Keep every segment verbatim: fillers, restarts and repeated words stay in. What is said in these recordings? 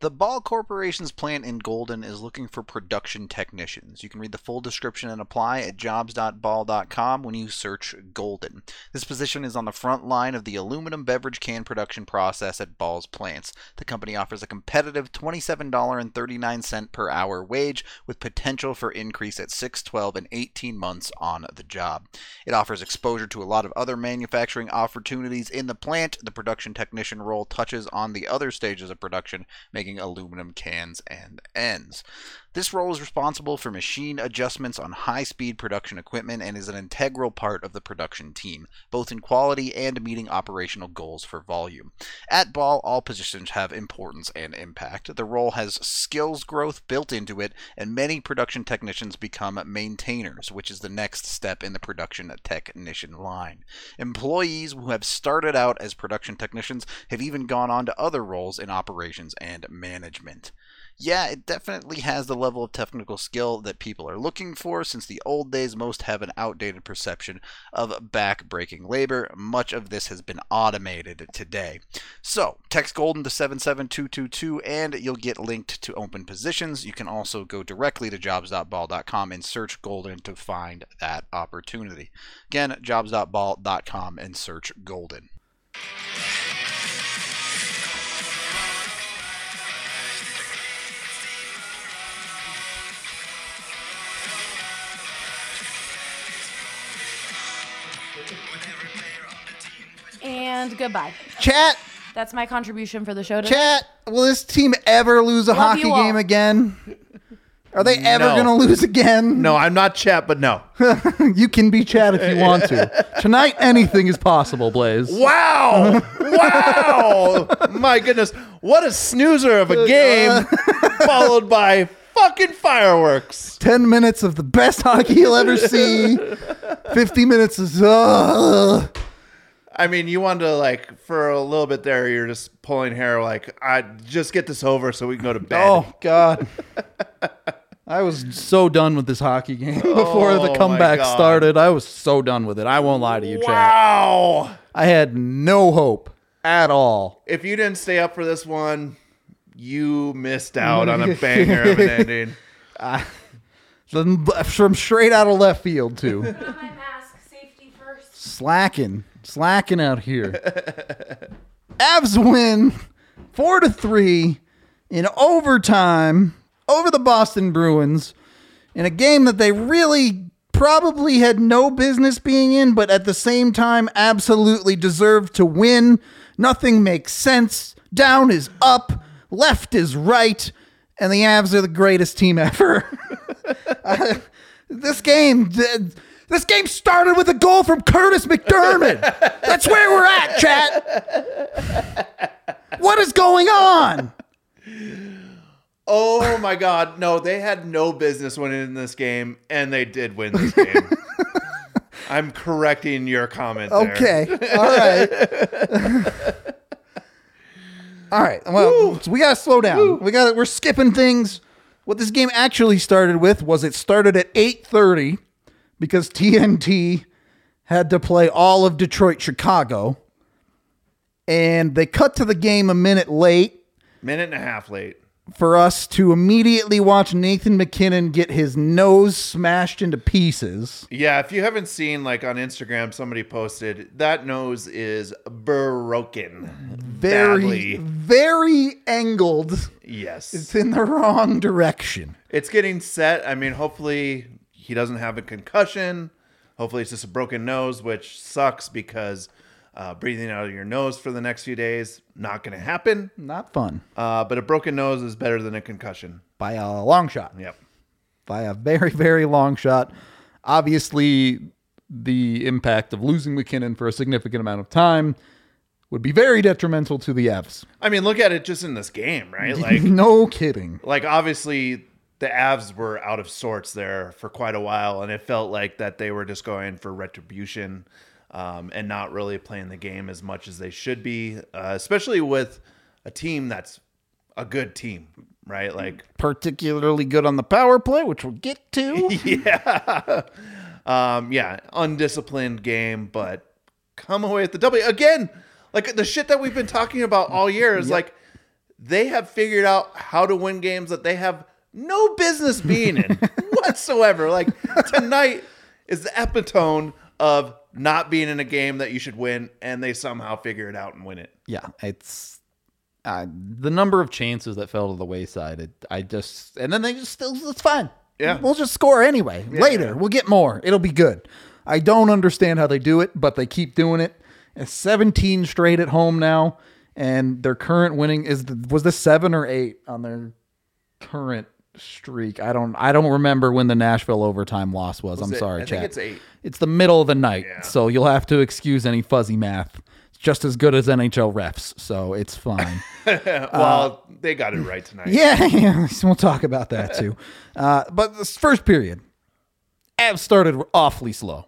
The Ball Corporation's plant in Golden is looking for production technicians. You can read the full description and apply at jobs dot ball dot com when you search Golden. This position is on the front line of the aluminum beverage can production process at Ball's plants. The company offers a competitive twenty-seven dollars and thirty-nine cents per hour wage with potential for increase at six, twelve, and eighteen months on the job. It offers exposure to a lot of other manufacturing opportunities in the plant. The production technician role touches on the other stages of production, making aluminum cans and ends. This role is responsible for machine adjustments on high-speed production equipment and is an integral part of the production team, both in quality and meeting operational goals for volume. At Ball, all positions have importance and impact. The role has skills growth built into it, and many production technicians become maintainers, which is the next step in the production technician line. Employees who have started out as production technicians have even gone on to other roles in operations and management. Yeah, it definitely has the level of technical skill that people are looking for, since the old days most have an outdated perception of back-breaking labor. Much of this has been automated today. So, text Golden to seven seven two two two and you'll get linked to open positions. You can also go directly to jobs dot ball dot com and search Golden to find that opportunity. Again, jobs dot ball dot com and search Golden. And goodbye. Chat. That's my contribution for the show today. Chat. Will this team ever lose a Love hockey game again? Are they ever no. going to lose again? No, I'm not chat, but no. You can be chat if you want to. Tonight, anything is possible, Blaze. Wow. Wow. My goodness. What a snoozer of a game followed by fucking fireworks. Ten minutes of the best hockey you'll ever see. Fifty minutes is... Uh, I mean, you wanted to, like, for a little bit there, you're just pulling hair, like, I just get this over so we can go to bed. Oh, God. I was so done with this hockey game before oh, the comeback started. I was so done with it. I won't lie to you, Chad. Wow. Chad. I had no hope at all. If you didn't stay up for this one, you missed out on a banger of an ending. I, from straight out of left field, too. Put on my mask. Safety first. Slacking. Slacking out here. Avs win four to three in overtime over the Boston Bruins in a game that they really probably had no business being in, but at the same time absolutely deserved to win. Nothing makes sense. Down is up, left is right, and the Avs are the greatest team ever. I, this game. Th- This game started with a goal from Curtis McDermott. That's where we're at, chat. What is going on? Oh, my God. No, they had no business winning this game, and they did win this game. I'm correcting your comment there. Okay. All right. All right. Well, Woo. we got to slow down. Woo. We got we're skipping things. What this game actually started with was it started at eight thirty. Because T N T had to play all of Detroit, Chicago. And they cut to the game a minute late. Minute and a half late. for us to immediately watch Nathan MacKinnon get his nose smashed into pieces. Yeah, if you haven't seen, like, on Instagram, somebody posted, that nose is broken. Very, badly. Very angled. Yes. It's in the wrong direction. It's getting set. I mean, hopefully he doesn't have a concussion. Hopefully it's just a broken nose, which sucks because... Uh, breathing out of your nose for the next few days, not going to happen. Not fun. Uh, but a broken nose is better than a concussion. By a long shot. Yep. By a very, very long shot. Obviously, the impact of losing MacKinnon for a significant amount of time would be very detrimental to the Avs. I mean, look at it just in this game, right? Like, no kidding. Like, obviously, the Avs were out of sorts there for quite a while, and it felt like that they were just going for retribution. Um, and not really playing the game as much as they should be, uh, especially with a team that's a good team, right? Like particularly good on the power play, which we'll get to. Yeah. Um, yeah. Undisciplined game, but come away with the W again. Like the shit that we've been talking about all year is yep. like they have figured out how to win games that they have no business being in whatsoever. Like tonight is the epitome of not being in a game that you should win, and they somehow figure it out and win it. Yeah, it's uh, the number of chances that fell to the wayside. It, I just, and then they just still, it's fine. Yeah. We'll just score anyway. Yeah. Later, we'll get more. It'll be good. I don't understand how they do it, but they keep doing it. It's seventeen straight at home now, and their current winning is, was this seven or eight on their current streak? I don't I don't remember when the Nashville overtime loss was. was I'm it, sorry, I Chad. Think it's eight. It's the middle of the night, yeah. So you'll have to excuse any fuzzy math. It's just as good as N H L refs, so it's fine. Well, uh, they got it right tonight. Yeah, yeah. We'll talk about that too. uh, but this first period, Avs started awfully slow.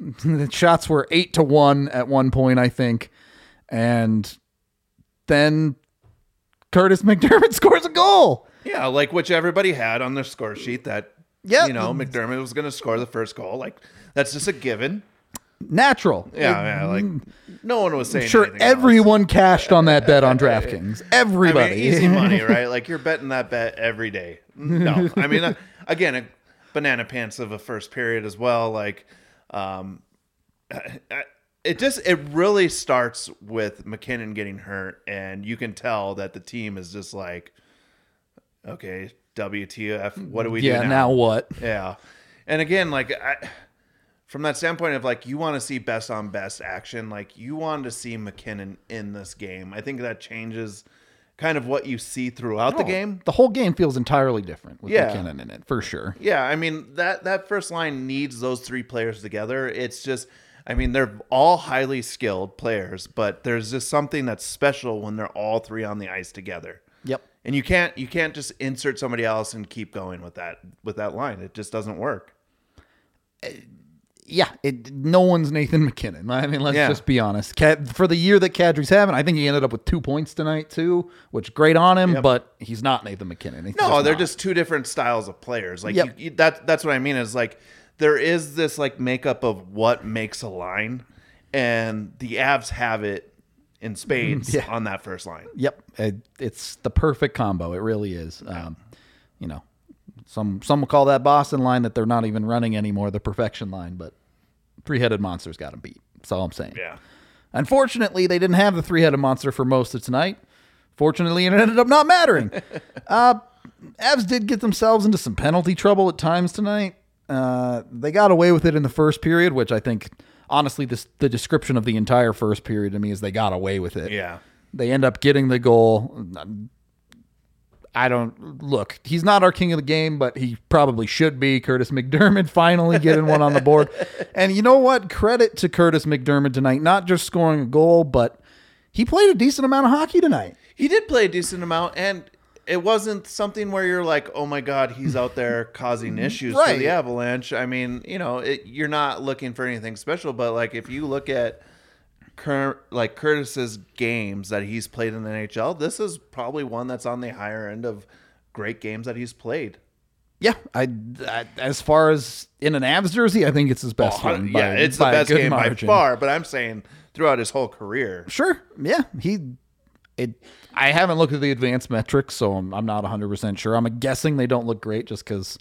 The shots were eight to one at one point, I think, and then Curtis McDermott scores a goal. Yeah, like which everybody had on their score sheet that, yep. you know, McDermott was going to score the first goal. Like, that's just a given. Natural. Yeah, it, yeah. Like, no one was saying sure, anything Sure, everyone else. cashed on that bet on DraftKings. Everybody. I mean, easy money, right? Like, you're betting that bet every day. No. I mean, again, a banana pants of a first period as well. Like, um, it just, it really starts with MacKinnon getting hurt, and you can tell that the team is just like, okay, W T F, what do we yeah, do now? Yeah, now what? Yeah. And again, like, I, from that standpoint of, like, you want to see best-on-best action. Like, you want to see MacKinnon in this game. I think that changes kind of what you see throughout oh, the game. The whole game feels entirely different with yeah. MacKinnon in it, for sure. Yeah, I mean, that, that first line needs those three players together. It's just, I mean, they're all highly skilled players, but there's just something that's special when they're all three on the ice together. Yep. And you can't you can't just insert somebody else and keep going with that with that line. It just doesn't work. Uh, yeah, it, no one's Nathan MacKinnon. I mean, let's yeah. just be honest. Kad, for the year that Kadri's having, I think he ended up with two points tonight too, which great on him. Yep. But he's not Nathan MacKinnon. He's no, just they're not. just two different styles of players. Like yep. you, you, that that's what I mean is like there is this like makeup of what makes a line, and the Avs have it in spades yeah. on that first line. Yep. It, it's the perfect combo. It really is. Yeah. Um, you know, some, some will call that Boston line that they're not even running anymore, the perfection line, but three-headed monster's got them beat. That's all I'm saying. Yeah. Unfortunately, they didn't have the three-headed monster for most of tonight. Fortunately, it ended up not mattering. uh, Avs did get themselves into some penalty trouble at times tonight. Uh, they got away with it in the first period, which I think... Honestly, this, the description of the entire first period to me is they got away with it. Yeah. They end up getting the goal. I don't... Look, he's not our king of the game, but he probably should be. Curtis McDermott finally getting one on the board. And you know what? Credit to Curtis McDermott tonight. Not just scoring a goal, but he played a decent amount of hockey tonight. He did play a decent amount, and it wasn't something where you're like, oh my God, he's out there causing issues right. for the Avalanche. I mean, you know, it, you're not looking for anything special, but like if you look at cur- like Curtis's games that he's played in the N H L, this is probably one that's on the higher end of great games that he's played. Yeah, I, I as far as in an Avs jersey, I think it's his best oh, one. By, yeah, it's by the best game margin. by far. But I'm saying throughout his whole career, sure, yeah, he. It. I haven't looked at the advanced metrics, so I'm, I'm not one hundred percent sure. I'm guessing they don't look great just because,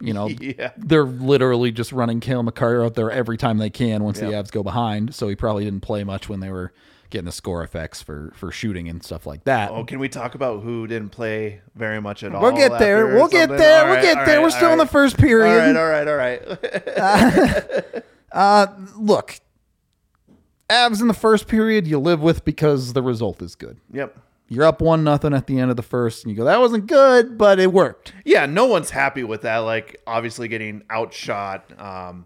you know, yeah. they're literally just running Cale Makar out there every time they can once yep. the Avs go behind. So he probably didn't play much when they were getting the score effects for, for shooting and stuff like that. Oh, can we talk about who didn't play very much at all? We'll get there. We'll something? get there. All we'll right, get there. Right, we're still right. in the first period. All right, all right, all right. uh, uh, look. Avs in the first period, you live with because the result is good. Yep. You're up one nothing at the end of the first, and you go, that wasn't good, but it worked. Yeah, no one's happy with that. Like, obviously getting outshot, um,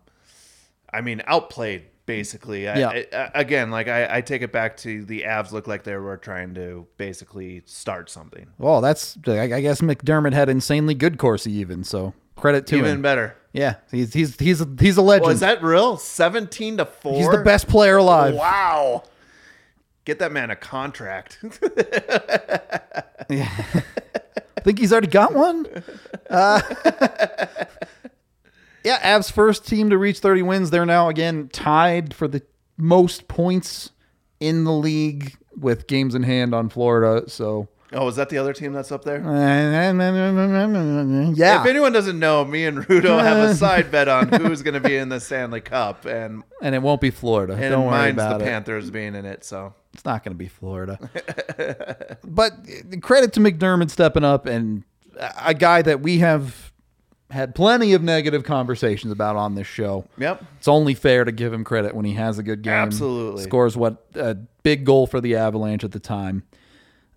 I mean, outplayed, basically. Yeah. I, I, again, like, I, I take it back to the Avs look like they were trying to basically start something. Well, that's, I guess McDermott had insanely good Corsi even, so credit to even him. Even better. Yeah, he's he's he's a, he's a legend. Was oh, that real? Seventeen to four. He's the best player alive. Wow! Get that man a contract. yeah. I think he's already got one. Uh, yeah, Avs first team to reach thirty wins. They're now again tied for the most points in the league with games in hand on Florida. So. Oh, is that the other team that's up there? Yeah. If anyone doesn't know, me and Rudo have a side bet on who's going to be in the Stanley Cup. And and it won't be Florida. And Don't worry about it. Mine's the Panthers being in it, so. It's not going to be Florida. But credit to McDermott stepping up, and a guy that we have had plenty of negative conversations about on this show. Yep. It's only fair to give him credit when he has a good game. Absolutely. Scores what a big goal for the Avalanche at the time.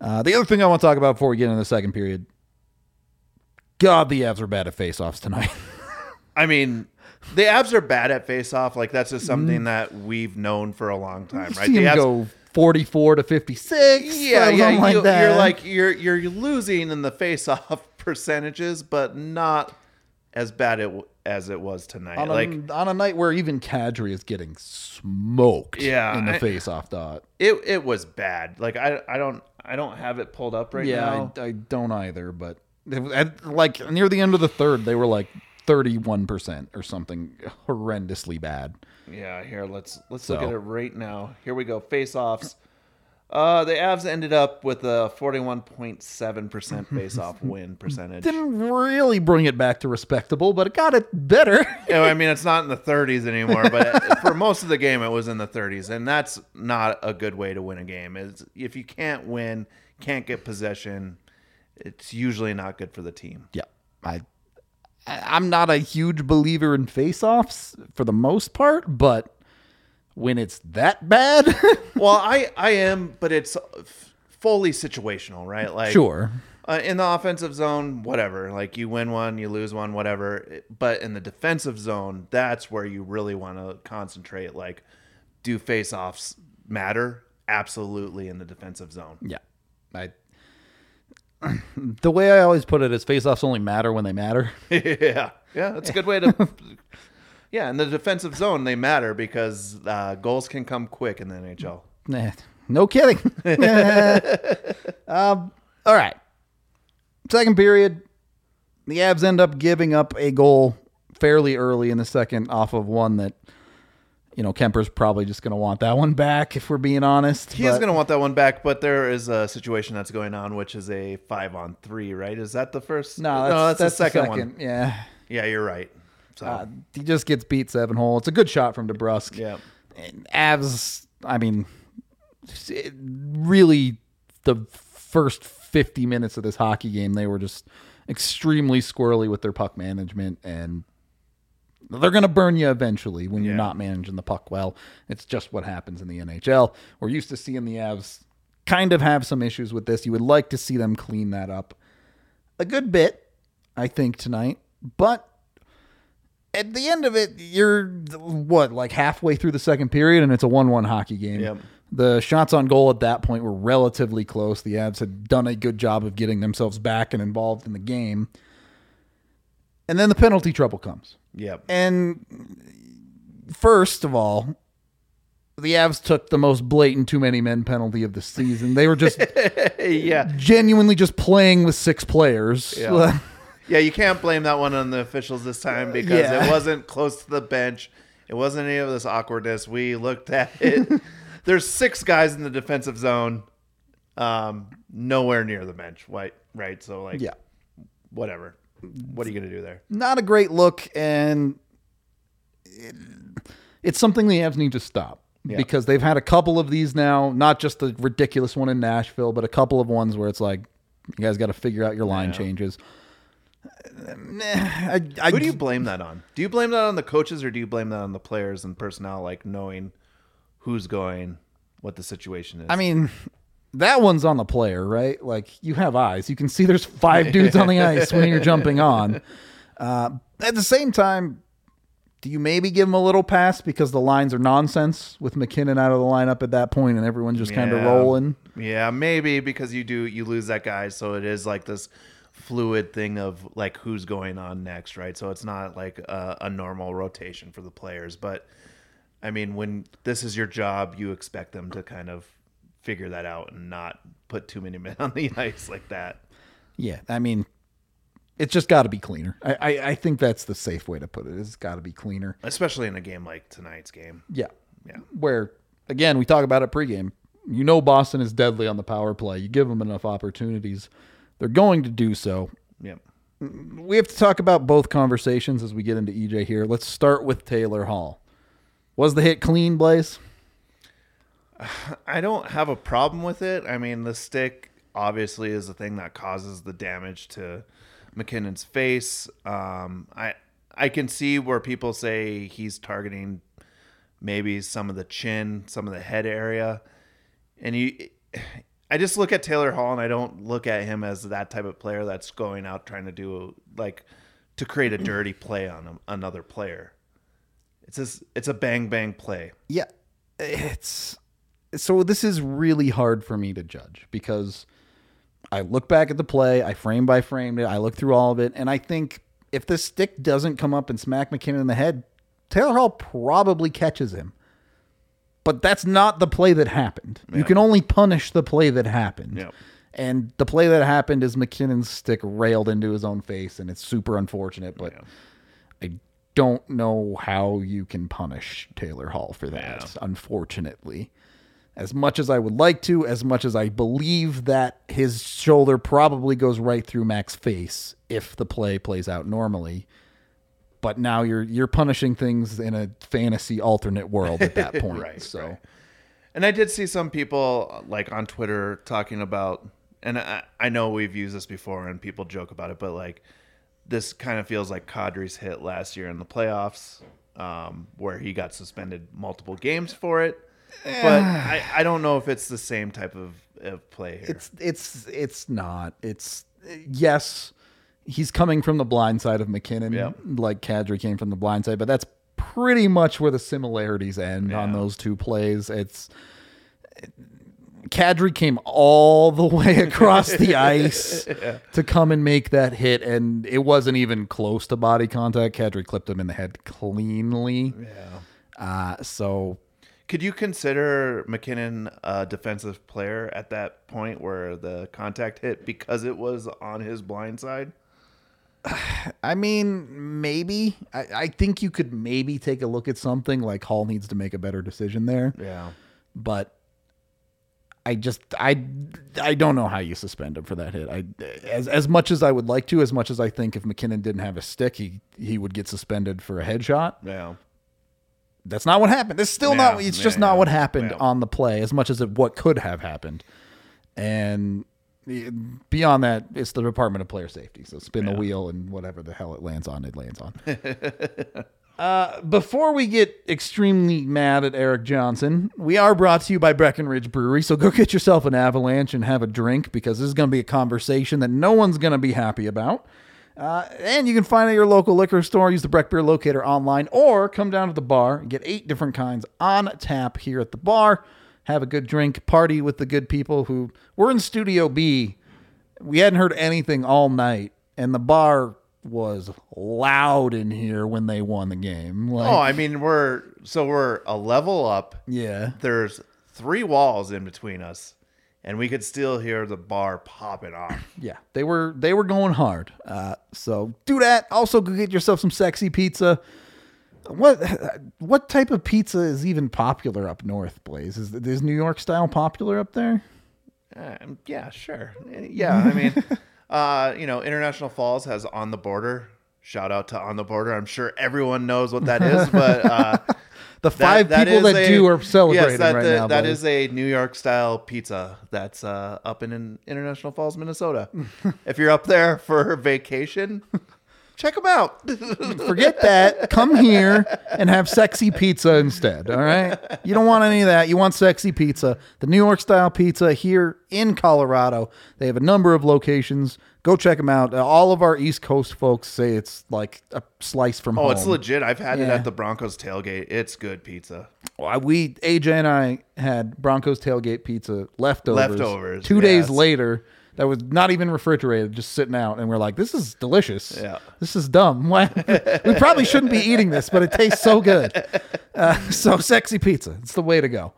Uh, the other thing I want to talk about before we get into the second period, God, the Avs are bad at faceoffs tonight. I mean, the Avs are bad at faceoff. Like, that's just something that we've known for a long time, right? You see the Avs go forty-four to fifty-six. Yeah, yeah. Like you, you're like you're you're losing in the faceoff percentages, but not as bad it w- as it was tonight. On a, like on a night where even Kadri is getting smoked. Yeah, in the I, faceoff dot. It it was bad. Like I I don't. I don't have it pulled up right yeah, now. Yeah, I, I don't either. But at, like near the end of the third, they were like thirty-one percent or something horrendously bad. Yeah, here let's let's so. look at it right now. Here we go, face-offs. Uh, the Avs ended up with a forty-one point seven percent face-off win percentage. Didn't really bring it back to respectable, but it got it better. yeah, I mean, it's not in the thirties anymore, but for most of the game, it was in the thirties, and that's not a good way to win a game. It's, if you can't win, can't get possession, it's usually not good for the team. Yeah, I, I'm not a huge believer in face-offs for the most part, but... when it's that bad? well, I, I am, but it's fully situational, right? Like Sure. Uh, in the offensive zone, whatever. Like, you win one, you lose one, whatever. But in the defensive zone, that's where you really want to concentrate. Like, do face-offs matter? Absolutely in the defensive zone. Yeah. I. The way I always put it is face-offs only matter when they matter. yeah. Yeah, that's a good way to... Yeah, in the defensive zone, they matter because uh, goals can come quick in the N H L. Nah, no kidding. um, all right. Second period, the Avs end up giving up a goal fairly early in the second off of one that, you know, Kemper's probably just going to want that one back, if we're being honest. He but... is going to want that one back, but there is a situation that's going on, which is a five on three, right? Is that the first? No, that's, no, that's, that's the second, second one. Yeah, yeah, you're right. So. Uh, he just gets beat seven hole. It's a good shot from DeBrusque. Yeah, and Avs. I mean, it, really, the first fifty minutes of this hockey game, they were just extremely squirrely with their puck management, and they're gonna burn you eventually when yeah. you're not managing the puck well. It's just what happens in the N H L. We're used to seeing the Avs kind of have some issues with this. You would like to see them clean that up a good bit, I think, tonight, but. At the end of it, you're, what, like halfway through the second period, and it's a one one hockey game. Yep. The shots on goal at that point were relatively close. The Avs had done a good job of getting themselves back and involved in the game. And then the penalty trouble comes. Yep. And first of all, the Avs took the most blatant too many men penalty of the season. They were just yeah. genuinely just playing with six players. Yeah. Yeah, you can't blame that one on the officials this time because yeah. it wasn't close to the bench. It wasn't any of this awkwardness. We looked at it. There's six guys in the defensive zone. Um, nowhere near the bench, right? Right. So like, yeah, whatever. What are you going to do there? Not a great look. And it, it's something the Avs need to stop yeah. because they've had a couple of these now, not just the ridiculous one in Nashville, but a couple of ones where it's like, you guys got to figure out your line yeah. changes. I, I, Who do you blame that on? Do you blame that on the coaches or do you blame that on the players and personnel, like knowing who's going, what the situation is? I mean, that one's on the player, right? Like, you have eyes. You can see there's five dudes on the ice when you're jumping on. Uh, at the same time, do you maybe give them a little pass because the lines are nonsense with MacKinnon out of the lineup at that point and everyone's just yeah. kind of rolling? Yeah, maybe because you do you lose that guy, so it is like this fluid thing of like who's going on next, right? So it's not like a, a normal rotation for the players. But, I mean, when this is your job, you expect them to kind of figure that out and not put too many men on the ice like that. Yeah, I mean, it's just got to be cleaner. I, I, I think that's the safe way to put it. It's got to be cleaner. Especially in a game like tonight's game. Yeah. Yeah. Where, again, we talk about it pregame. You know Boston is deadly on the power play. You give them enough opportunities, they're going to do so. Yep. We have to talk about both conversations as we get into E J here. Let's start with Taylor Hall. Was the hit clean, Blaze? I don't have a problem with it. I mean, the stick obviously is the thing that causes the damage to McKinnon's face. Um, I I can see where people say he's targeting maybe some of the chin, some of the head area. And you, I just look at Taylor Hall and I don't look at him as that type of player that's going out trying to do like to create a dirty play on him, another player. It's just, it's a bang bang play. Yeah, it's so this is really hard for me to judge because I look back at the play, I frame by frame it, I look through all of it, and I think if the stick doesn't come up and smack McKinnon in the head, Taylor Hall probably catches him. But that's not the play that happened. Yeah. You can only punish the play that happened. Yeah. And the play that happened is McKinnon's stick railed into his own face, and it's super unfortunate, but yeah. I don't know how you can punish Taylor Hall for that, yeah. unfortunately. As much as I would like to, as much as I believe that his shoulder probably goes right through Mac's face if the play plays out normally. But now you're you're punishing things in a fantasy alternate world at that point. right, so, right. And I did see some people like on Twitter talking about, and I, I know we've used this before and people joke about it, but like this kind of feels like Kadri's hit last year in the playoffs, um, where he got suspended multiple games for it. But I, I don't know if it's the same type of, of play here. It's it's it's not. It's yes. He's coming from the blind side of McKinnon, yep. like Kadri came from the blind side, but that's pretty much where the similarities end yeah. on those two plays. It's Kadri came all the way across the ice yeah. to come and make that hit, and it wasn't even close to body contact. Kadri clipped him in the head cleanly. Yeah. Uh, so, could you consider McKinnon a defensive player at that point where the contact hit because it was on his blind side? I mean, maybe. I, I think you could maybe take a look at something like Hall needs to make a better decision there. Yeah. But I just I I don't know how you suspend him for that hit. I as as much as I would like to, as much as I think if McKinnon didn't have a stick, he he would get suspended for a headshot. Yeah. That's not what happened. It's still yeah, not it's yeah, just not what happened yeah. on the play as much as it, what could have happened. And beyond that, it's the Department of Player Safety. So spin yeah. the wheel and whatever the hell it lands on, it lands on. uh, before we get extremely mad at Eric Johnson, we are brought to you by Breckenridge Brewery. So go get yourself an Avalanche and have a drink because this is going to be a conversation that no one's going to be happy about. Uh, and you can find it at your local liquor store, use the Breck Beer Locator online, or come down to the bar and get eight different kinds on tap here at the bar. Have a good drink, party with the good people who were in Studio B. We hadn't heard anything all night, and the bar was loud in here when they won the game. Like, oh, I mean, we're so we're a level up. Yeah. There's three walls in between us. And we could still hear the bar popping off. Yeah, they were they were going hard. Uh, so do that. Also, go get yourself some sexy pizza. What what type of pizza is even popular up north, Blaze? Is, is New York style popular up there? Um, yeah, sure. Yeah, I mean, uh, you know, International Falls has On the Border. Shout out to On the Border. I'm sure everyone knows what that is, but uh, the five that, that people that a, do are celebrating yes, that, right the, now. That buddy. Is a New York style pizza that's uh, up in, in International Falls, Minnesota. If you're up there for vacation, check them out. Forget that. Come here and have sexy pizza instead. All right. You don't want any of that. You want sexy pizza. The New York style pizza here in Colorado. They have a number of locations. Go check them out. Uh, all of our East Coast folks say it's like a slice from oh, home. Oh, it's legit. I've had yeah. it at the Broncos tailgate. It's good pizza. Well, we A J and I had Broncos tailgate pizza leftovers. Leftovers. Two yes. days later. That was not even refrigerated, just sitting out. And we're like, this is delicious. Yeah. This is dumb. Why? We probably shouldn't be eating this, but it tastes so good. Uh, so sexy pizza. It's the way to go.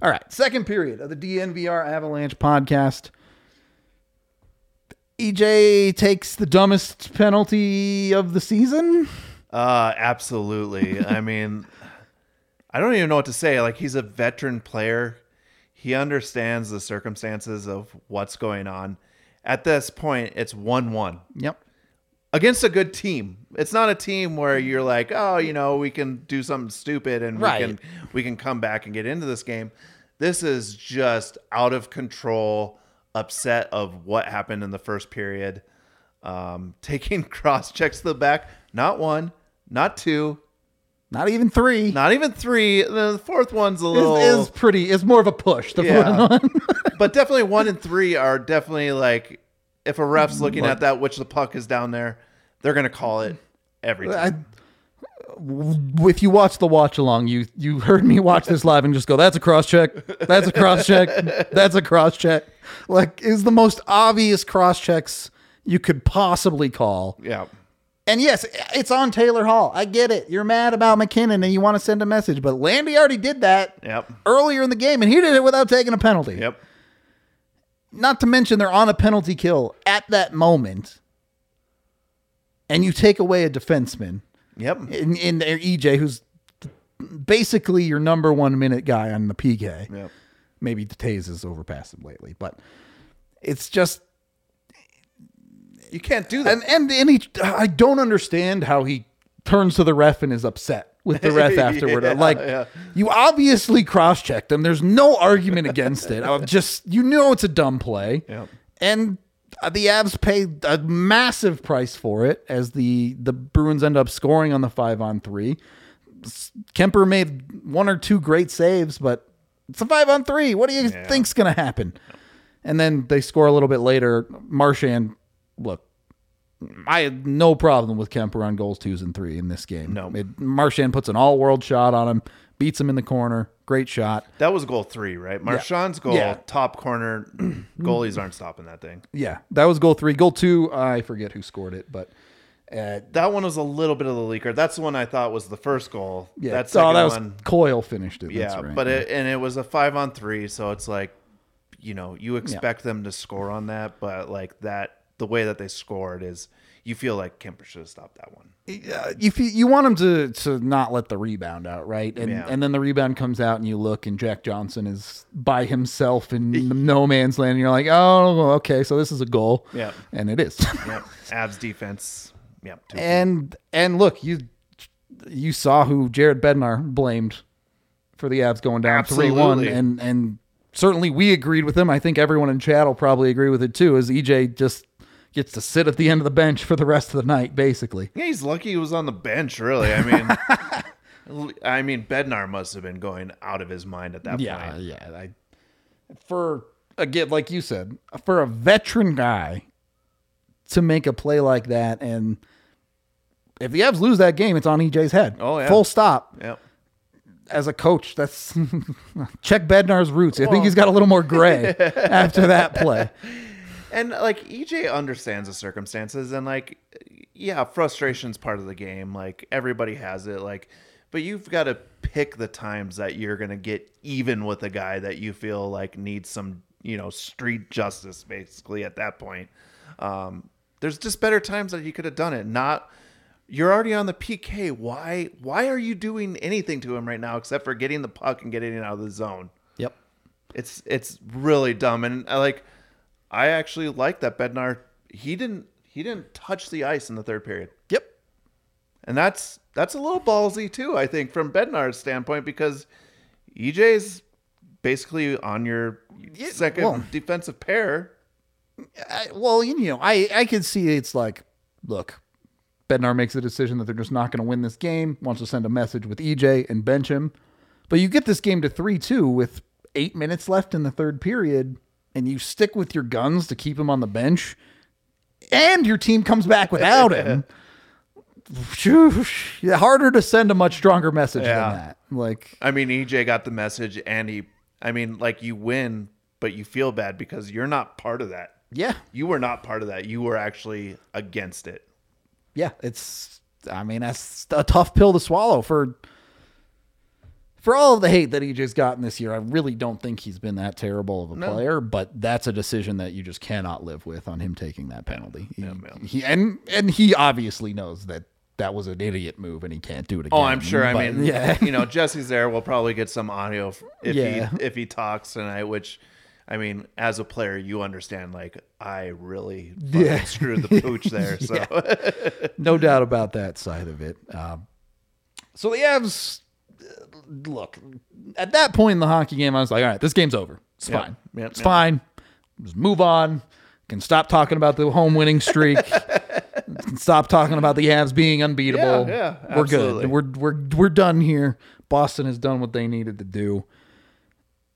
All right. Second period of the D N V R Avalanche podcast. E J takes the dumbest penalty of the season. Uh, absolutely. I mean, I don't even know what to say. Like, he's a veteran player. He understands the circumstances of what's going on. At this point, it's one one. Yep. Against a good team. It's not a team where you're like, oh, you know, we can do something stupid and right. we can we can come back and get into this game. This is just out of control, upset of what happened in the first period. Um, taking cross checks to the back. Not one, not two. Not even three. Not even three. The fourth one's a little... It is pretty... It's more of a push. The yeah. fourth one. But definitely one and three are definitely like... If a ref's looking at that, which the puck is down there, they're going to call it every time. I, if you watch the watch-along, you you heard me watch this live and just go, that's a cross-check. That's a cross-check. That's a cross-check. Like, it's the most obvious cross-checks you could possibly call. Yeah. And yes, it's on Taylor Hall. I get it. You're mad about MacKinnon and you want to send a message, but Landy already did that yep. earlier in the game, and he did it without taking a penalty. Yep. Not to mention they're on a penalty kill at that moment, and you take away a defenseman. Yep. In, in their E J, who's basically your number one minute guy on the P K. Yep. Maybe Taze has overpassed him lately, but it's just... You can't do that. And and, and he, I don't understand how he turns to the ref and is upset with the ref afterward. yeah, like, yeah. You obviously cross-checked him. There's no argument against it. I'm just, you know it's a dumb play. Yeah. And the Avs paid a massive price for it as the, the Bruins end up scoring on the five-on-three. Kemper made one or two great saves, but it's a five-on-three. What do you yeah. think's going to happen? And then they score a little bit later. Marchand... Look, I had no problem with Kemper on goals twos and three in this game. No. It, Marchand puts an all-world shot on him, beats him in the corner. Great shot. That was goal three, right? Marchand's yeah. goal, yeah. top corner. Goalies aren't stopping that thing. Yeah, that was goal three. Goal two, I forget who scored it, but... Uh, that one was a little bit of the leaker. That's the one I thought was the first goal. Yeah, that oh, that was one, Coyle finished it. Yeah, that's right. but it, and it was a five-on-three, so it's like, you know, you expect yeah. them to score on that, but like that... The way that they scored is you feel like Kemper should have stopped that one. Uh, you feel, you want him to, to not let the rebound out, right? And yeah. and then the rebound comes out and you look and Jack Johnson is by himself in no man's land. And you're like, oh, okay, so this is a goal. Yeah. And it is. Yep. Avs defense. Yep. Two and two. and look, you you saw who Jared Bednar blamed for the Avs going down three one and and certainly we agreed with him. I think everyone in chat will probably agree with it too, as E J just gets to sit at the end of the bench for the rest of the night, basically. Yeah, he's lucky he was on the bench, really. I mean, I mean, Bednar must have been going out of his mind at that yeah, point. Yeah, yeah. For, again, like you said, for a veteran guy to make a play like that, and if the Avs lose that game, it's on E J's head. Oh, yeah. Full stop. Yep. As a coach, that's check Bednar's roots. I think he's got a little more gray after that play. And, like, E J understands the circumstances, and, like, yeah, frustration's part of the game. Like, everybody has it. Like, but you've got to pick the times that you're going to get even with a guy that you feel, like, needs some, you know, street justice, basically, at that point. Um, there's just better times that you could have done it. Not, you're already on the P K. Why, why are you doing anything to him right now except for getting the puck and getting it out of the zone? Yep. It's it's really dumb. And I like I actually like that Bednar he didn't he didn't touch the ice in the third period. Yep. And that's that's a little ballsy too, I think, from Bednar's standpoint, because E J's basically on your yeah, second well, defensive pair. I, well, you know, I, I can see it's like, look, Bednar makes the decision that they're just not going to win this game, wants to send a message with E J and bench him. But you get this game to three two with eight minutes left in the third period, and you stick with your guns to keep him on the bench, and your team comes back without him. Harder to send a much stronger message yeah. than that. Like, I mean, E J got the message, and he, I mean, like, you win, but you feel bad because you're not part of that. Yeah. You were not part of that. You were actually against it. Yeah. It's, I mean, that's a tough pill to swallow for, for all of the hate that E J's gotten this year. I really don't think he's been that terrible of a no. player, but that's a decision that you just cannot live with on him taking that penalty. He, yeah, he and, and he obviously knows that that was an idiot move and he can't do it again. Oh, I'm sure. But, I mean, yeah. you know, Jesse's there. We'll probably get some audio if yeah. he, if he talks tonight, which, I mean, as a player, you understand, like, I really yeah. screwed the pooch there. So yeah. No doubt about that side of it. Um, so the Avs, look, at that point in the hockey game, I was like, all right, this game's over. It's yep. fine. Yep. It's yep. fine. Just move on. Can stop talking about the home winning streak. Can stop talking about the Avs being unbeatable. Yeah, yeah, we're good. We're, we're, we're done here. Boston has done what they needed to do.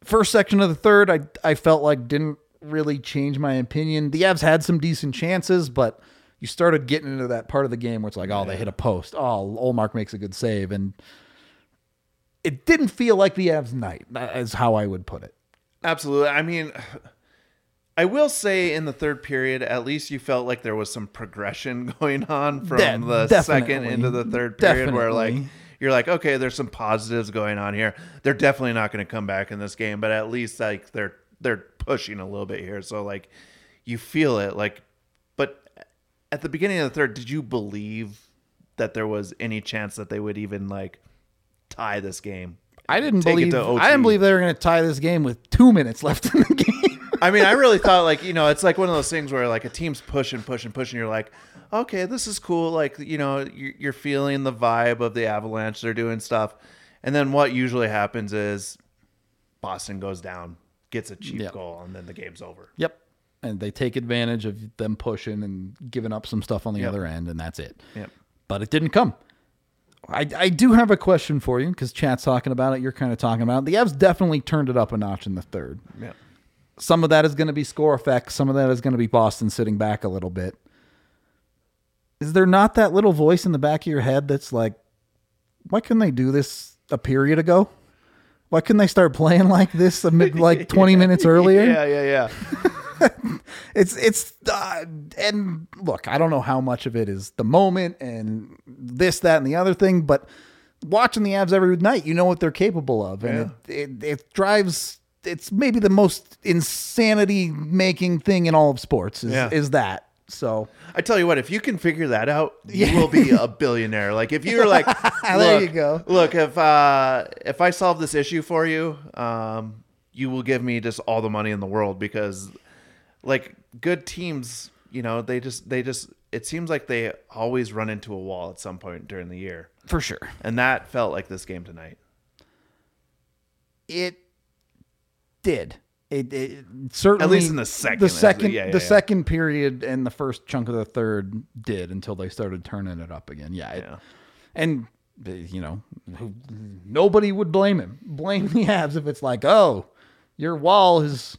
First section of the third, I I felt like didn't really change my opinion. The Avs had some decent chances, but you started getting into that part of the game where it's like, oh, yeah. they hit a post. Oh, Olmark makes a good save. And it didn't feel like the Avs night, is how I would put it. Absolutely. I mean, I will say in the third period, at least you felt like there was some progression going on from De- the definitely. second into the third period definitely. where, like, you're like, okay, there's some positives going on here. They're definitely not going to come back in this game, but at least like they're they're pushing a little bit here. So like you feel it, like, but at the beginning of the third, did you believe that there was any chance that they would even like tie this game? I didn't believe I didn't believe they were going to tie this game with two minutes left in the game. I mean, I really thought, like, you know, it's like one of those things where like a team's pushing, pushing, pushing. You're like, okay, this is cool. Like, you know, you're feeling the vibe of the Avalanche. They're doing stuff. And then what usually happens is Boston goes down, gets a cheap yep. goal, and then the game's over. Yep. And they take advantage of them pushing and giving up some stuff on the yep. other end, and that's it. Yep. But it didn't come. I, I do have a question for you because chat's talking about it. You're kind of talking about it. The Avs definitely turned it up a notch in the third. Yeah. Some of that is going to be score effects. Some of that is going to be Boston sitting back a little bit. Is there not that little voice in the back of your head that's like, why couldn't they do this a period ago? Why couldn't they start playing like this amid, like twenty yeah, minutes earlier? Yeah, yeah, yeah. it's, it's, uh, and look, I don't know how much of it is the moment and this, that, and the other thing, but watching the Avs every night, you know what they're capable of. And yeah. it, it, it drives. It's maybe the most insanity making thing in all of sports is, yeah. is that. So I tell you what, if you can figure that out, you yeah. will be a billionaire. Like if you're like, look, there you go. Look, if, uh, if I solve this issue for you, um, you will give me just all the money in the world, because like good teams, you know, they just, they just, it seems like they always run into a wall at some point during the year. For sure. And that felt like this game tonight. It, Did it, it certainly at least in the second the second yeah, yeah, the yeah. second period and the first chunk of the third did, until they started turning it up again. Yeah, yeah. It, and you know, nobody would blame him. Blame the Avs if it's like, oh, your wall is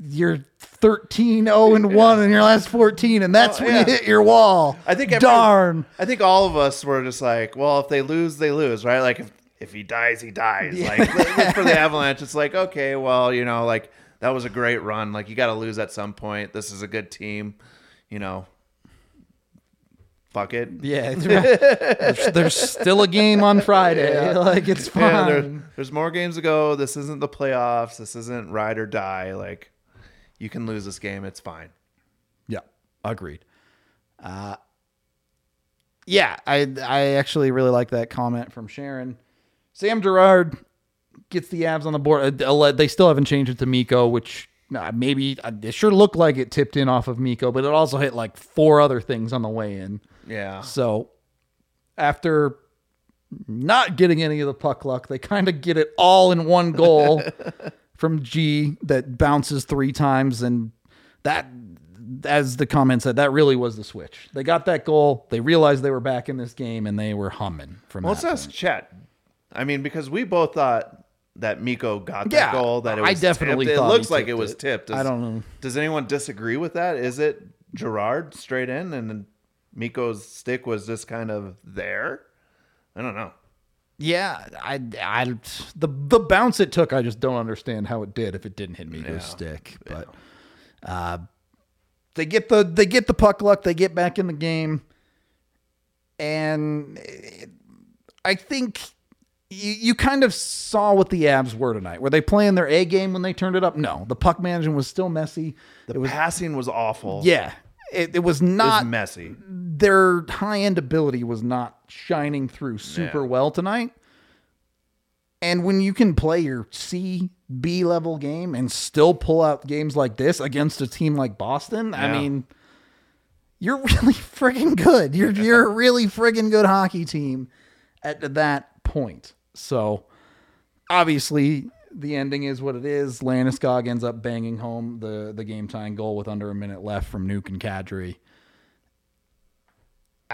you're thirteen oh and one in your last fourteen, and that's oh, when yeah. you hit your wall. I think every, darn. I think all of us were just like, well, if they lose, they lose, right? Like if. If he dies, he dies. Yeah. Like for the Avalanche, it's like, okay, well, you know, like that was a great run. Like you got to lose at some point. This is a good team, you know. Fuck it. Yeah, it's right. there's, there's still a game on Friday. Yeah. Like it's fine. Yeah, there's, there's more games to go. This isn't the playoffs. This isn't ride or die. Like you can lose this game. It's fine. Yeah, agreed. Uh, yeah, I I actually really like that comment from Sharon. Sam Girard gets the Avs on the board. They still haven't changed it to Mikko, which uh, maybe uh, it sure looked like it tipped in off of Mikko, but it also hit like four other things on the way in. Yeah. So after not getting any of the puck luck, they kind of get it all in one goal from G that bounces three times. And that, as the comment said, that really was the switch. They got that goal. They realized they were back in this game and they were humming from well, that Let's ask Chet. I mean, because we both thought that Mikko got that yeah, goal, that it was I definitely tipped. It looks like it was it. tipped. Does, I don't know. Does anyone disagree with that? Is it Girard straight in and then Mikko's stick was just kind of there? I don't know. Yeah, I, I, the the bounce it took, I just don't understand how it did if it didn't hit Mikko's yeah. stick. But yeah. uh, they get the they get the puck luck. They get back in the game, and it, I think. You, you kind of saw what the Avs were tonight. Were they playing their A game when they turned it up? No. The puck management was still messy. The it was, passing was awful. Yeah. It, it was not it was messy. Their high-end ability was not shining through super yeah. well tonight. And when you can play your C, B level game and still pull out games like this against a team like Boston, yeah. I mean, you're really friggin' good. You're you're a really friggin' good hockey team at that point. So, obviously, the ending is what it is. Landeskog ends up banging home the, the game-tying goal with under a minute left from Nuke and Kadri.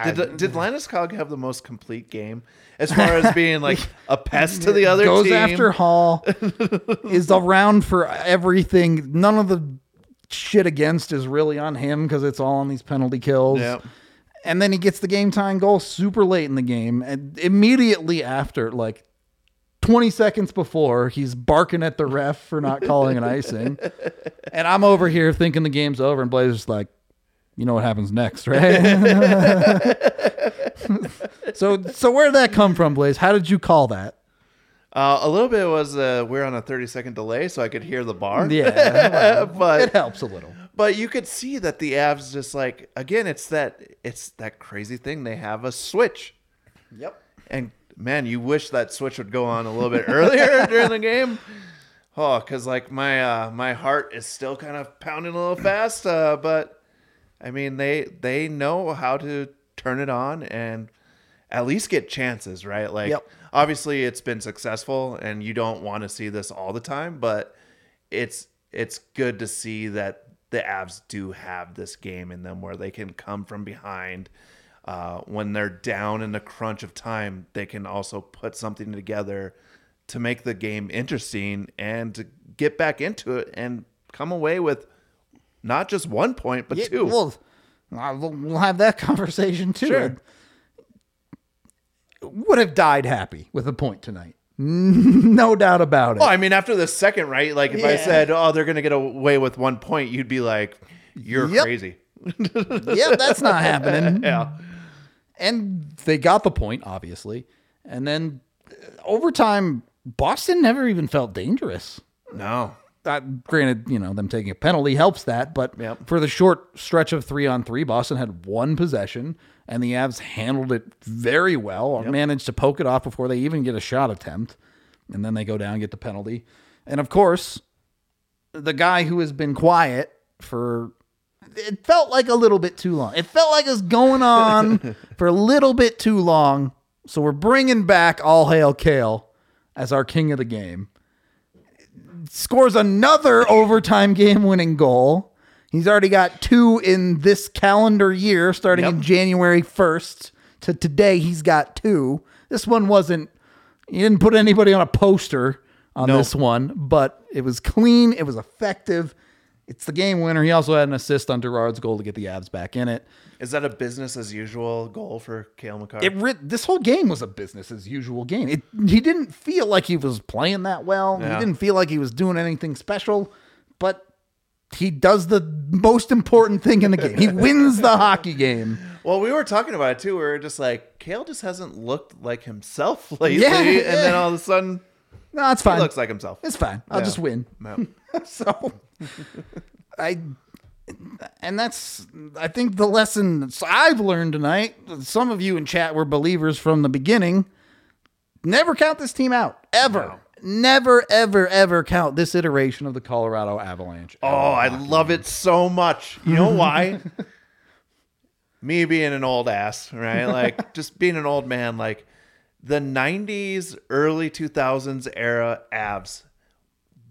Did, I, did Landeskog have the most complete game as far as being, like, a pest to the other goes team? Goes after Hall, is around for everything. None of the shit against is really on him because it's all on these penalty kills. Yep. And then he gets the game-tying goal super late in the game. And immediately after, like twenty seconds before, he's barking at the ref for not calling an icing. And I'm over here thinking the game's over, and Blaze's like, you know what happens next, right? so so where did that come from, Blaze? How did you call that? Uh, a little bit was uh, we're on a thirty-second delay, so I could hear the bar. Yeah, but it helps a little. But you could see that the Avs just like, again, it's that it's that crazy thing. They have a switch. Yep. And, man, you wish that switch would go on a little bit earlier during the game. Oh, because, like, my uh, my heart is still kind of pounding a little fast. Uh, but, I mean, they they know how to turn it on and at least get chances, right? Like, yep. Obviously, it's been successful, and you don't want to see this all the time. But it's it's good to see that the Avs do have this game in them where they can come from behind uh, when they're down in the crunch of time. They can also put something together to make the game interesting and to get back into it and come away with not just one point, but yeah, two. We'll, we'll have that conversation too. Sure. Would have died happy with a point tonight. No doubt about it. Well, I mean, after the second, right? Like, if yeah. I said, oh, they're going to get away with one point, you'd be like, you're yep. crazy. Yeah, that's not happening. Yeah. And they got the point, obviously. And then uh, overtime, Boston never even felt dangerous. No. Uh, granted, you know, them taking a penalty helps that. But yep. for the short stretch of three on three, Boston had one possession. And the Avs handled it very well, or yep. managed to poke it off before they even get a shot attempt. And then they go down and get the penalty. And, of course, the guy who has been quiet for... It felt like a little bit too long. It felt like it was going on for a little bit too long. So we're bringing back All Hail Cale as our king of the game. Scores another overtime game-winning goal. He's already got two in this calendar year, starting yep. in January first to today. He's got two. This one wasn't, he didn't put anybody on a poster on nope. this one, but it was clean. It was effective. It's the game winner. He also had an assist on Girard's goal to get the Avs back in it. Is that a business as usual goal for Cale Makar? It, this whole game was a business as usual game. It, he didn't feel like he was playing that well. Yeah. He didn't feel like he was doing anything special, but he does the most important thing in the game. He wins the hockey game. Well, we were talking about it too. We were just like, Cale just hasn't looked like himself lately. Yeah, yeah. And then all of a sudden, no, it's fine. He looks like himself. It's fine. I'll yeah. just win. No. so I, and that's, I think the lesson I've learned tonight, some of you in chat were believers from the beginning. Never count this team out ever. No. never, ever, ever count this iteration of the Colorado Avalanche. Oh, I love it so much. You know why? Me being an old ass, right? Like, just being an old man, like, the nineties, early two thousands era Avs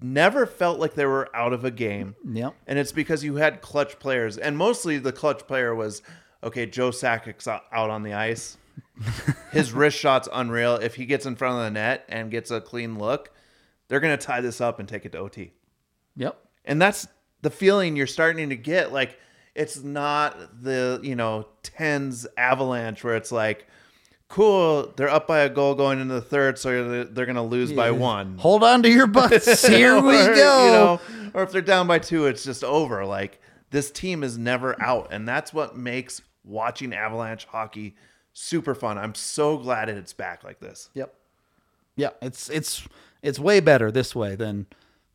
never felt like they were out of a game. Yep. And it's because you had clutch players. And mostly the clutch player was, okay, Joe Sakic's out on the ice. His wrist shot's unreal. If he gets in front of the net and gets a clean look, they're going to tie this up and take it to O T. Yep. And that's the feeling you're starting to get. Like, it's not the, you know, tens Avalanche where it's like, cool, they're up by a goal going into the third, so they're going to lose yeah. by one. Hold on to your butts. Here we or, go. You know, or if they're down by two, it's just over. Like, this team is never out. And that's what makes watching Avalanche hockey super fun. I'm so glad that it's back like this. Yep. Yeah, it's it's it's way better this way than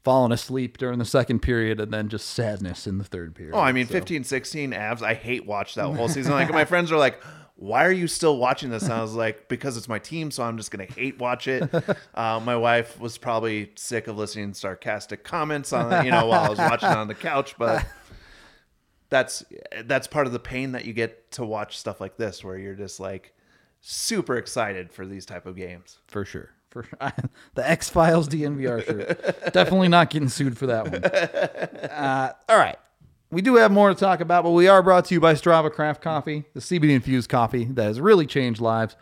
falling asleep during the second period and then just sadness in the third period. Oh, I mean, fifteen sixteen so. Avs, I hate watch that whole season. Like, my friends are like, why are you still watching this? And I was like, because it's my team, so I'm just going to hate watch it. Uh, my wife was probably sick of listening to sarcastic comments on, you know, while I was watching on the couch, but that's, that's part of the pain that you get to watch stuff like this, where you're just like super excited for these type of games. For sure. For sure. The X-Files D N V R shirt. Definitely not getting sued for that one. Uh, all right. We do have more to talk about, but we are brought to you by Strava Craft Coffee, the C B D-infused coffee that has really changed lives.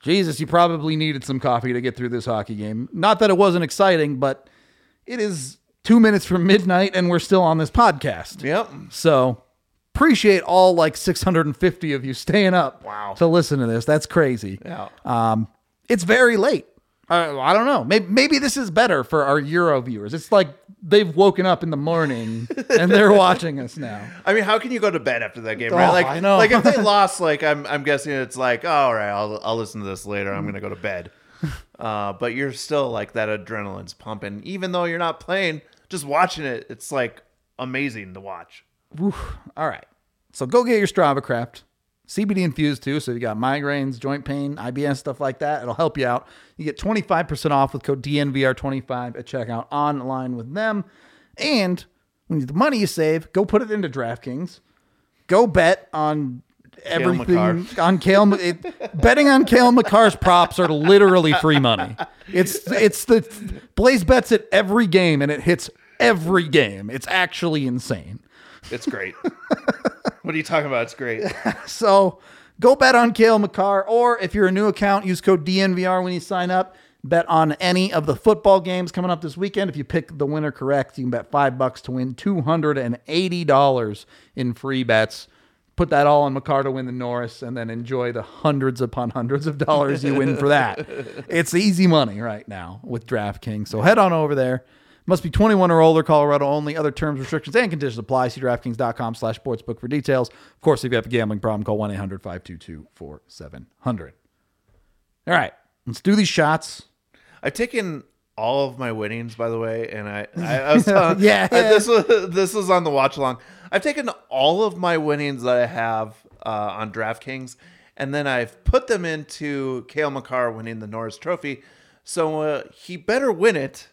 Jesus, you probably needed some coffee to get through this hockey game. Not that it wasn't exciting, but it is two minutes from midnight, and we're still on this podcast. Yep. So appreciate all, like, six hundred fifty of you staying up wow. to listen to this. That's crazy. Yeah. Um, it's very late. Uh, I don't know. Maybe, maybe this is better for our Euro viewers. It's like they've woken up in the morning and they're watching us now. I mean, how can you go to bed after that game, right? Oh, like, I know. Like, if they lost, like, I'm I'm guessing it's like, oh, all right, I'll I'll listen to this later. I'm gonna go to bed. Uh, but you're still like, that adrenaline's pumping, even though you're not playing. Just watching it, it's like amazing to watch. Oof. All right, so go get your Strava Craft. C B D infused too, so you got migraines, joint pain, I B S, stuff like that. It'll help you out. You get twenty-five percent off with code D N V R twenty-five at checkout online with them. And when the money you save, go put it into DraftKings. Go bet on everything. Cale on Cale, it, betting on Cale Makar's props are literally free money. It's it's the Blaze bets at every game, and it hits every game. It's actually insane. It's great. What are you talking about? It's great. So go bet on Cale Makar, or if you're a new account, use code D N V R when you sign up. Bet on any of the football games coming up this weekend. If you pick the winner correct, you can bet five bucks to win two hundred eighty dollars in free bets. Put that all on Makar to win the Norris, and then enjoy the hundreds upon hundreds of dollars you win for that. It's easy money right now with DraftKings. So head on over there. Must be twenty-one or older, Colorado only. Other terms, restrictions, and conditions apply. See DraftKings.com slash sportsbook for details. Of course, if you have a gambling problem, call one eight hundred five two two four seven zero zero. All right, let's do these shots. I've taken all of my winnings, by the way, and I, I, I was telling, yeah. I, this was this was on the watch along. I've taken all of my winnings that I have uh, on DraftKings, and then I've put them into Cale Makar winning the Norris Trophy. So uh, he better win it.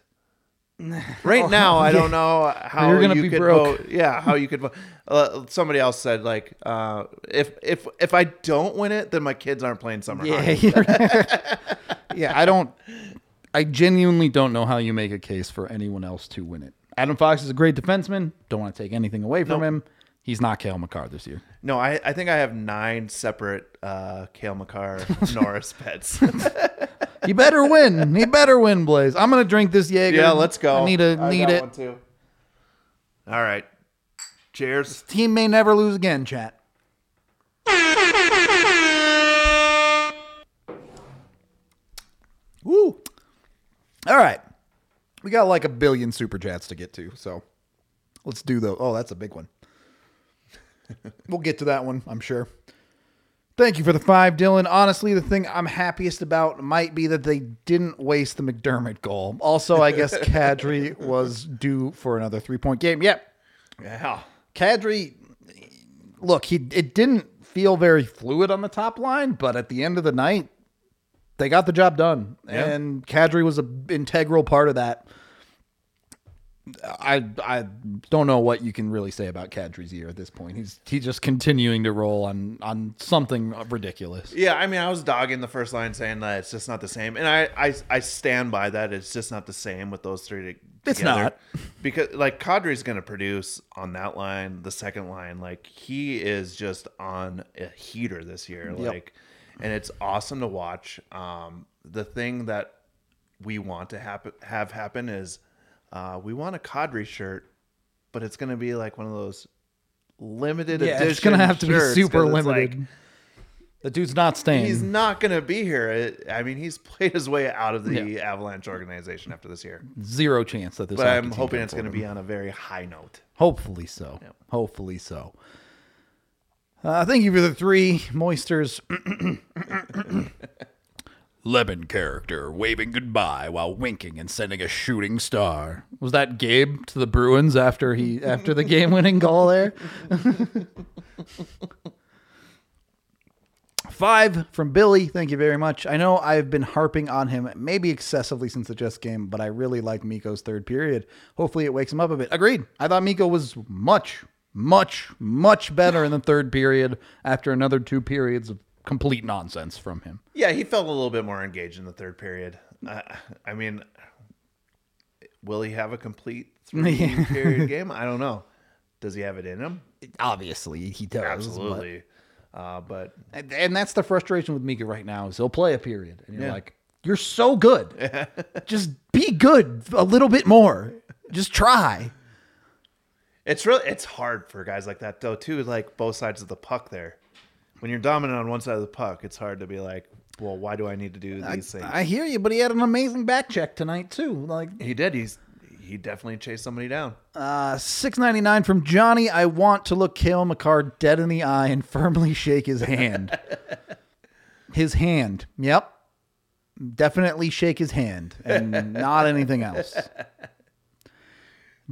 Right now, I don't know how You're gonna you be could broke. vote. Yeah, how you could vote. Uh, somebody else said, like, uh, if if if I don't win it, then my kids aren't playing summer yeah, hockey. yeah, I don't. I genuinely don't know how you make a case for anyone else to win it. Adam Fox is a great defenseman. Don't want to take anything away from nope. him. He's not Cale Makar this year. No, I, I think I have nine separate uh, Cale Makar Norris pets. He better win. He better win, Blaze. I'm gonna drink this Jaeger. Yeah, let's go. I need a I need got it. One too. All right. Cheers. This team may never lose again, chat. Woo. All right. We got like a billion super chats to get to, so let's do those. Oh, that's a big one. We'll get to that one, I'm sure. Thank you for the five, Dylan. Honestly, the thing I'm happiest about might be that they didn't waste the McDermott goal. Also, I guess Kadri was due for another three-point game. Yep. Yeah. Kadri, look, he it didn't feel very fluid on the top line, but at the end of the night, they got the job done. Yeah. And Kadri was an integral part of that. I I don't know what you can really say about Kadri's year at this point. He's he's just continuing to roll on, on something ridiculous. Yeah, I mean, I was dogging the first line saying that it's just not the same. And I, I, I stand by that. It's just not the same with those three to, it's together. It's not. Because, like, Kadri's going to produce on that line, the second line. Like, he is just on a heater this year. Yep. Like, and it's awesome to watch. Um, the thing that we want to happen, have happen is, Uh, we want a Kadri shirt, but it's going to be like one of those limited yeah, edition. It's going to have to be super limited. Like, the dude's not staying. He's not going to be here. It, I mean, he's played his way out of the yeah. Avalanche organization after this year. Zero chance that this. But I'm hoping it's going to be on a very high note. Hopefully so. Yeah. Hopefully so. Uh, thank you for the three moisters. Lemon character waving goodbye while winking and sending a shooting star. Was that Gabe to the Bruins after he after the game-winning goal there? Five from Billy. Thank you very much. I know I've been harping on him maybe excessively since the Jets game, but I really liked Mikko's third period. Hopefully it wakes him up a bit. Agreed. I thought Mikko was much, much, much better in the third period after another two periods of complete nonsense from him. Yeah, he felt a little bit more engaged in the third period. Uh, I mean, will he have a complete three-period game? I don't know. Does he have it in him? Obviously, he does. Absolutely. But, uh, but and, and that's the frustration with Mika right now is he'll play a period, and you're yeah. like, you're so good. Just be good a little bit more. Just try. It's really it's hard for guys like that though too. Like both sides of the puck there. When you're dominant on one side of the puck, it's hard to be like, well, why do I need to do these I, things? I hear you, but he had an amazing back check tonight, too. Like He did. He's He definitely chased somebody down. Uh, six ninety-nine from Johnny. I want to look Cale Makar dead in the eye and firmly shake his hand. His hand. Yep. Definitely shake his hand and not anything else.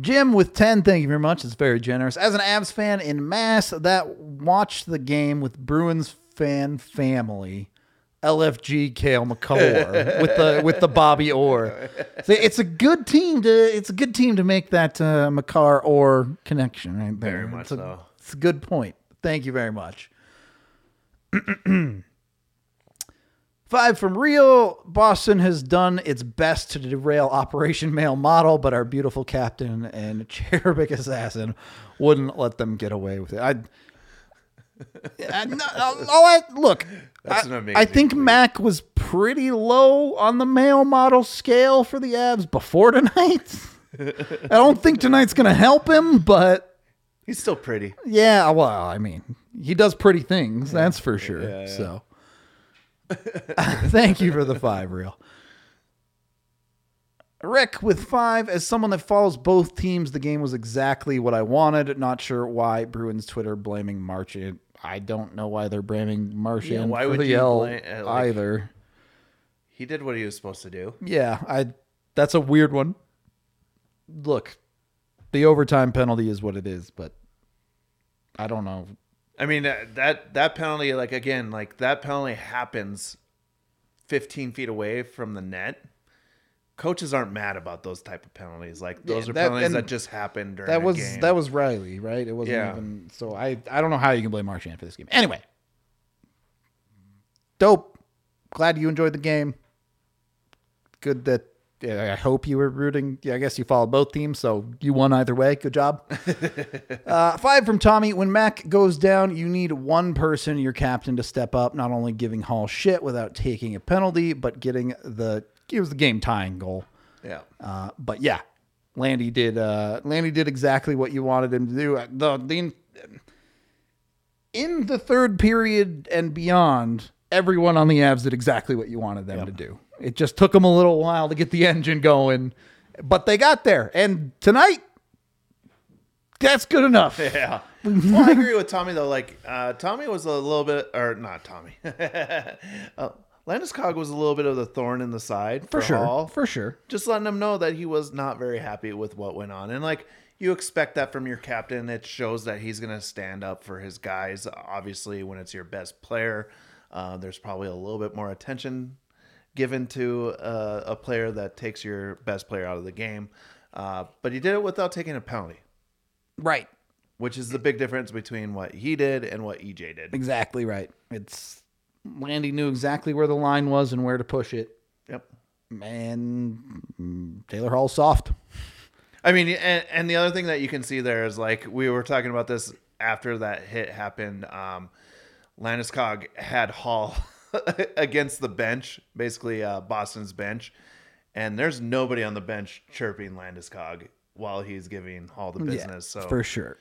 Jim with ten, thank you very much. It's very generous. As an Avs fan in mass that watched the game with Bruins fan family, L F G Cale Makar with the with the Bobby Orr. So it's a good team to it's a good team to make that uh, Makar Orr connection right there. Very much it's a, so. It's a good point. Thank you very much. Five from Rio. Boston has done its best to derail Operation Male Model, but our beautiful captain and cherubic assassin wouldn't let them get away with it. I, I, no, I look. That's an amazing I, I think play. Mac was pretty low on the male model scale for the Avs before tonight. I don't think tonight's going to help him, but he's still pretty. Yeah, well, I mean, he does pretty things. Yeah. That's for sure. Yeah, yeah. So. Thank you for the five reel. Rick with five. As someone that follows both teams, the game was exactly what I wanted. Not sure why Bruins Twitter blaming Marchand. I don't know why they're blaming Marchand yeah, for the yell blame, uh, like, either. He did what he was supposed to do. Yeah, I. That's a weird one. Look, the overtime penalty is what it is, but I don't know. I mean, that that penalty, like, again, like, that penalty happens fifteen feet away from the net. Coaches aren't mad about those type of penalties. Like, those yeah, are that, penalties that just happened during that was, the game. That was Riley, right? It wasn't yeah. even... So, I, I don't know how you can blame Marchand for this game. Anyway. Dope. Glad you enjoyed the game. Good that... I hope you were rooting. Yeah, I guess you followed both teams, so you won either way. Good job. uh, five from Tommy. When Mac goes down, you need one person, your captain, to step up, not only giving Hall shit without taking a penalty, but getting the it was the game tying goal. Yeah. Uh, but yeah, Landy did. Uh, Landy did exactly what you wanted him to do. The, the in the third period and beyond, everyone on the Avs did exactly what you wanted them yep. to do. It just took them a little while to get the engine going, but they got there. And tonight, that's good enough. Yeah. Well, I agree with Tommy, though. Like, uh, Tommy was a little bit, or not Tommy. uh, Landeskog was a little bit of the thorn in the side. For, for sure. Hall. For sure. Just letting him know that he was not very happy with what went on. And, like, you expect that from your captain. It shows that he's going to stand up for his guys. Obviously, when it's your best player, uh, there's probably a little bit more attention given to uh, a player that takes your best player out of the game. Uh, but he did it without taking a penalty. Right. Which is the big difference between what he did and what E J did. Exactly right. It's Landy knew exactly where the line was and where to push it. Yep. And Taylor Hall's soft. I mean, and, and the other thing that you can see there is, like, we were talking about this after that hit happened. Um, Landeskog had Hall against the bench, basically uh, Boston's bench. And there's nobody on the bench chirping Landeskog while he's giving Hall the business. Yeah, so for sure.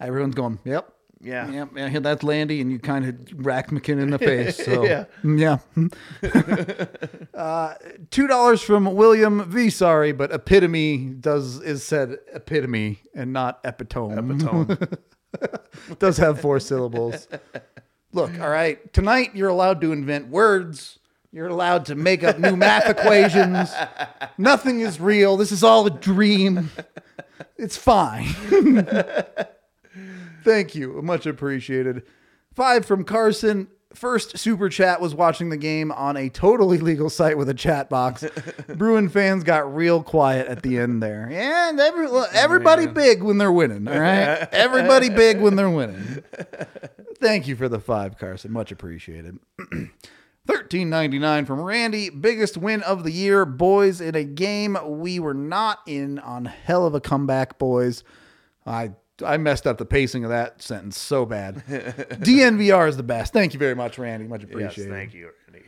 Everyone's going, yep. Yeah. Yep. Yeah, that's Landy, and you kind of racked McKinnon in the face. So yeah. Yeah. uh, two dollars from William V. Sorry, but epitome does is said epitome and not epitome. Epitome. Does have four syllables. Look, all right. Tonight, you're allowed to invent words. You're allowed to make up new math equations. Nothing is real. This is all a dream. It's fine. Thank you. Much appreciated. Five from Carson. First super chat was watching the game on a totally legal site with a chat box. Bruin fans got real quiet at the end there. Yeah, and every, everybody big when they're winning, all right? Everybody big when they're winning. Thank you for the five, Carson. Much appreciated. thirteen ninety-nine from Randy. Biggest win of the year, boys, in a game we were not in on. Hell of a comeback, boys. I... I messed up the pacing of that sentence so bad. D N V R is the best. Thank you very much, Randy. Much appreciated. Yes, thank you, Randy.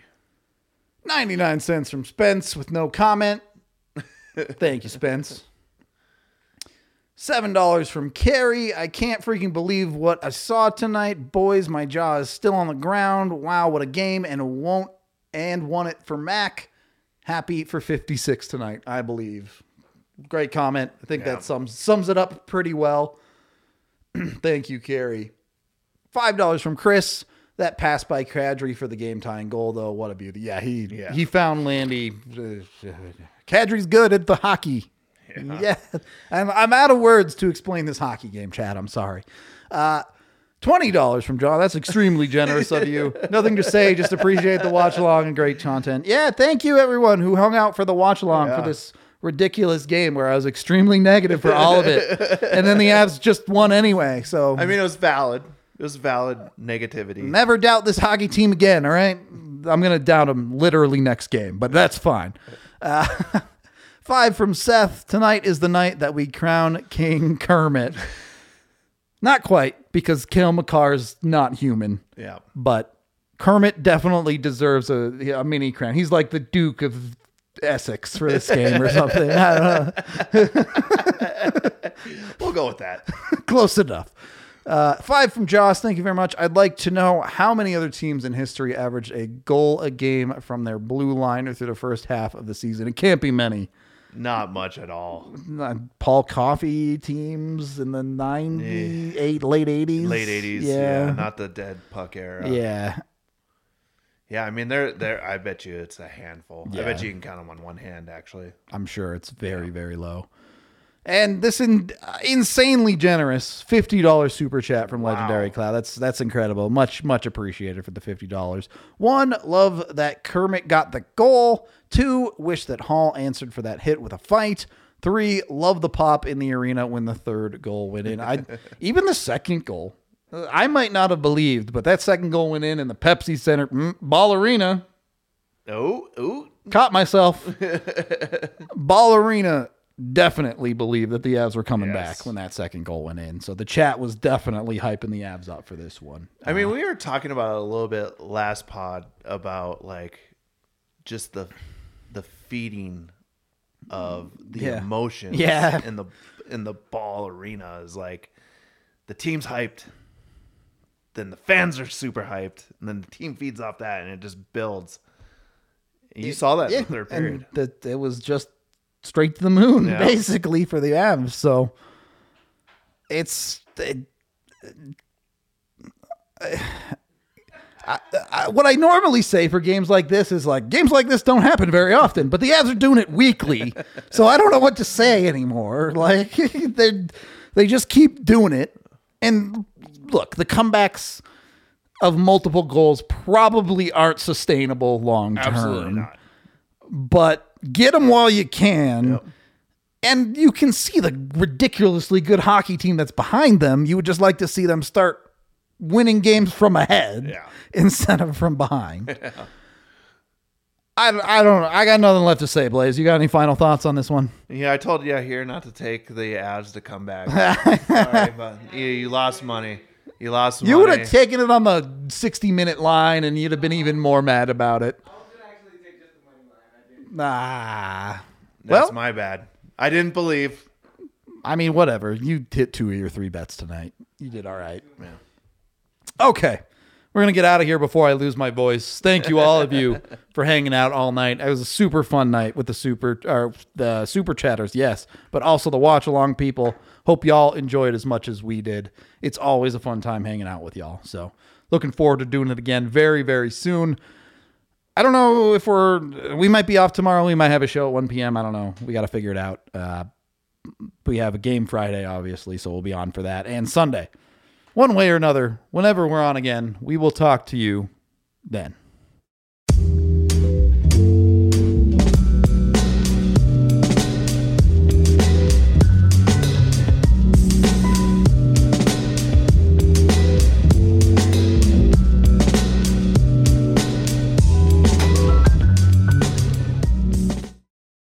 ninety-nine cents from Spence with no comment. Thank you, Spence. seven dollars from Carrie. I can't freaking believe what I saw tonight. Boys, my jaw is still on the ground. Wow, what a game. And won't and won it for Mac. Happy for fifty-six tonight, I believe. Great comment. I think yeah. that sums sums it up pretty well. Thank you, Carrie. five dollars from Chris. That pass by Kadri for the game-tying goal, though. What a beauty. Yeah, he yeah. he found Landy. Kadri's good at the hockey. Yeah. yeah. I'm, I'm out of words to explain this hockey game, Chad. I'm sorry. Uh, twenty dollars from John. That's extremely generous of you. Nothing to say. Just appreciate the watch-along and great content. Yeah, thank you, everyone, who hung out for the watch-along yeah. for this ridiculous game where I was extremely negative for all of it. And then the Avs just won anyway. So, I mean, it was valid. It was valid negativity. Never doubt this hockey team again. All right. I'm going to doubt them literally next game, but that's fine. Uh, five from Seth. Tonight is the night that we crown King Kermit. Not quite, because Cale Makar's not human. Yeah. But Kermit definitely deserves a, a mini crown. He's like the Duke of Essex for this game or something. I don't know. We'll go with that. Close enough. Uh, five from Joss. Thank you very much. I'd like to know how many other teams in history averaged a goal a game from their blue line or through the first half of the season. It can't be many. Not much at all. Paul Coffey teams in the ninety-eight, yeah. late eighties. Late eighties. Yeah. yeah. Not the dead puck era. Yeah. Yeah, I mean, they're, they're, I bet you it's a handful. Yeah. I bet you can count them on one hand, actually. I'm sure it's very, yeah. very low. And this in, uh, insanely generous fifty dollars super chat from wow. Legendary Cloud. That's that's incredible. Much, much appreciated for the fifty dollars. One, love that Kermit got the goal. Two, wish that Hall answered for that hit with a fight. Three, love the pop in the arena when the third goal went in. I even the second goal. I might not have believed, but that second goal went in in the Pepsi Center. Mm, Ball Arena. Oh, oh. Caught myself. Ball Arena definitely believed that the Avs were coming yes. back when that second goal went in. So the chat was definitely hyping the Avs up for this one. I uh, mean, we were talking about it a little bit last pod about, like, just the the feeding of the yeah. emotions yeah. in the in the Ball Arena is like the team's hyped. Then the fans are super hyped, and then the team feeds off that, and it just builds. You it, saw that yeah, in the third period. That it was just straight to the moon, yeah. basically, for the Avs. So it's it, I, I, what I normally say for games like this is like games like this don't happen very often, but the Avs are doing it weekly, so I don't know what to say anymore. Like they they just keep doing it, and. Look, the comebacks of multiple goals probably aren't sustainable long term. Absolutely not. But get them while you can. Yep. And you can see the ridiculously good hockey team that's behind them. You would just like to see them start winning games from ahead yeah. instead of from behind. Yeah. I, I don't know. I got nothing left to say, Blaze. You got any final thoughts on this one? Yeah, I told you here not to take the Avs to come back. Sorry, but you, you lost money. You lost money. You would have taken it on the sixty-minute line, and you'd have been even more mad about it. I was going to actually take just the money line. I didn't. Nah. That's well, my bad. I didn't believe. I mean, whatever. You hit two of your three bets tonight. You did all right. Yeah. Okay. We're going to get out of here before I lose my voice. Thank you, all of you, for hanging out all night. It was a super fun night with the super or the super chatters, yes, but also the watch-along people. Hope y'all enjoyed as much as we did. It's always a fun time hanging out with y'all. So looking forward to doing it again very, very soon. I don't know if we're... We might be off tomorrow. We might have a show at one p.m. I don't know. We got to figure it out. Uh, we have a game Friday, obviously, so we'll be on for that. And Sunday. One way or another, whenever we're on again, we will talk to you then.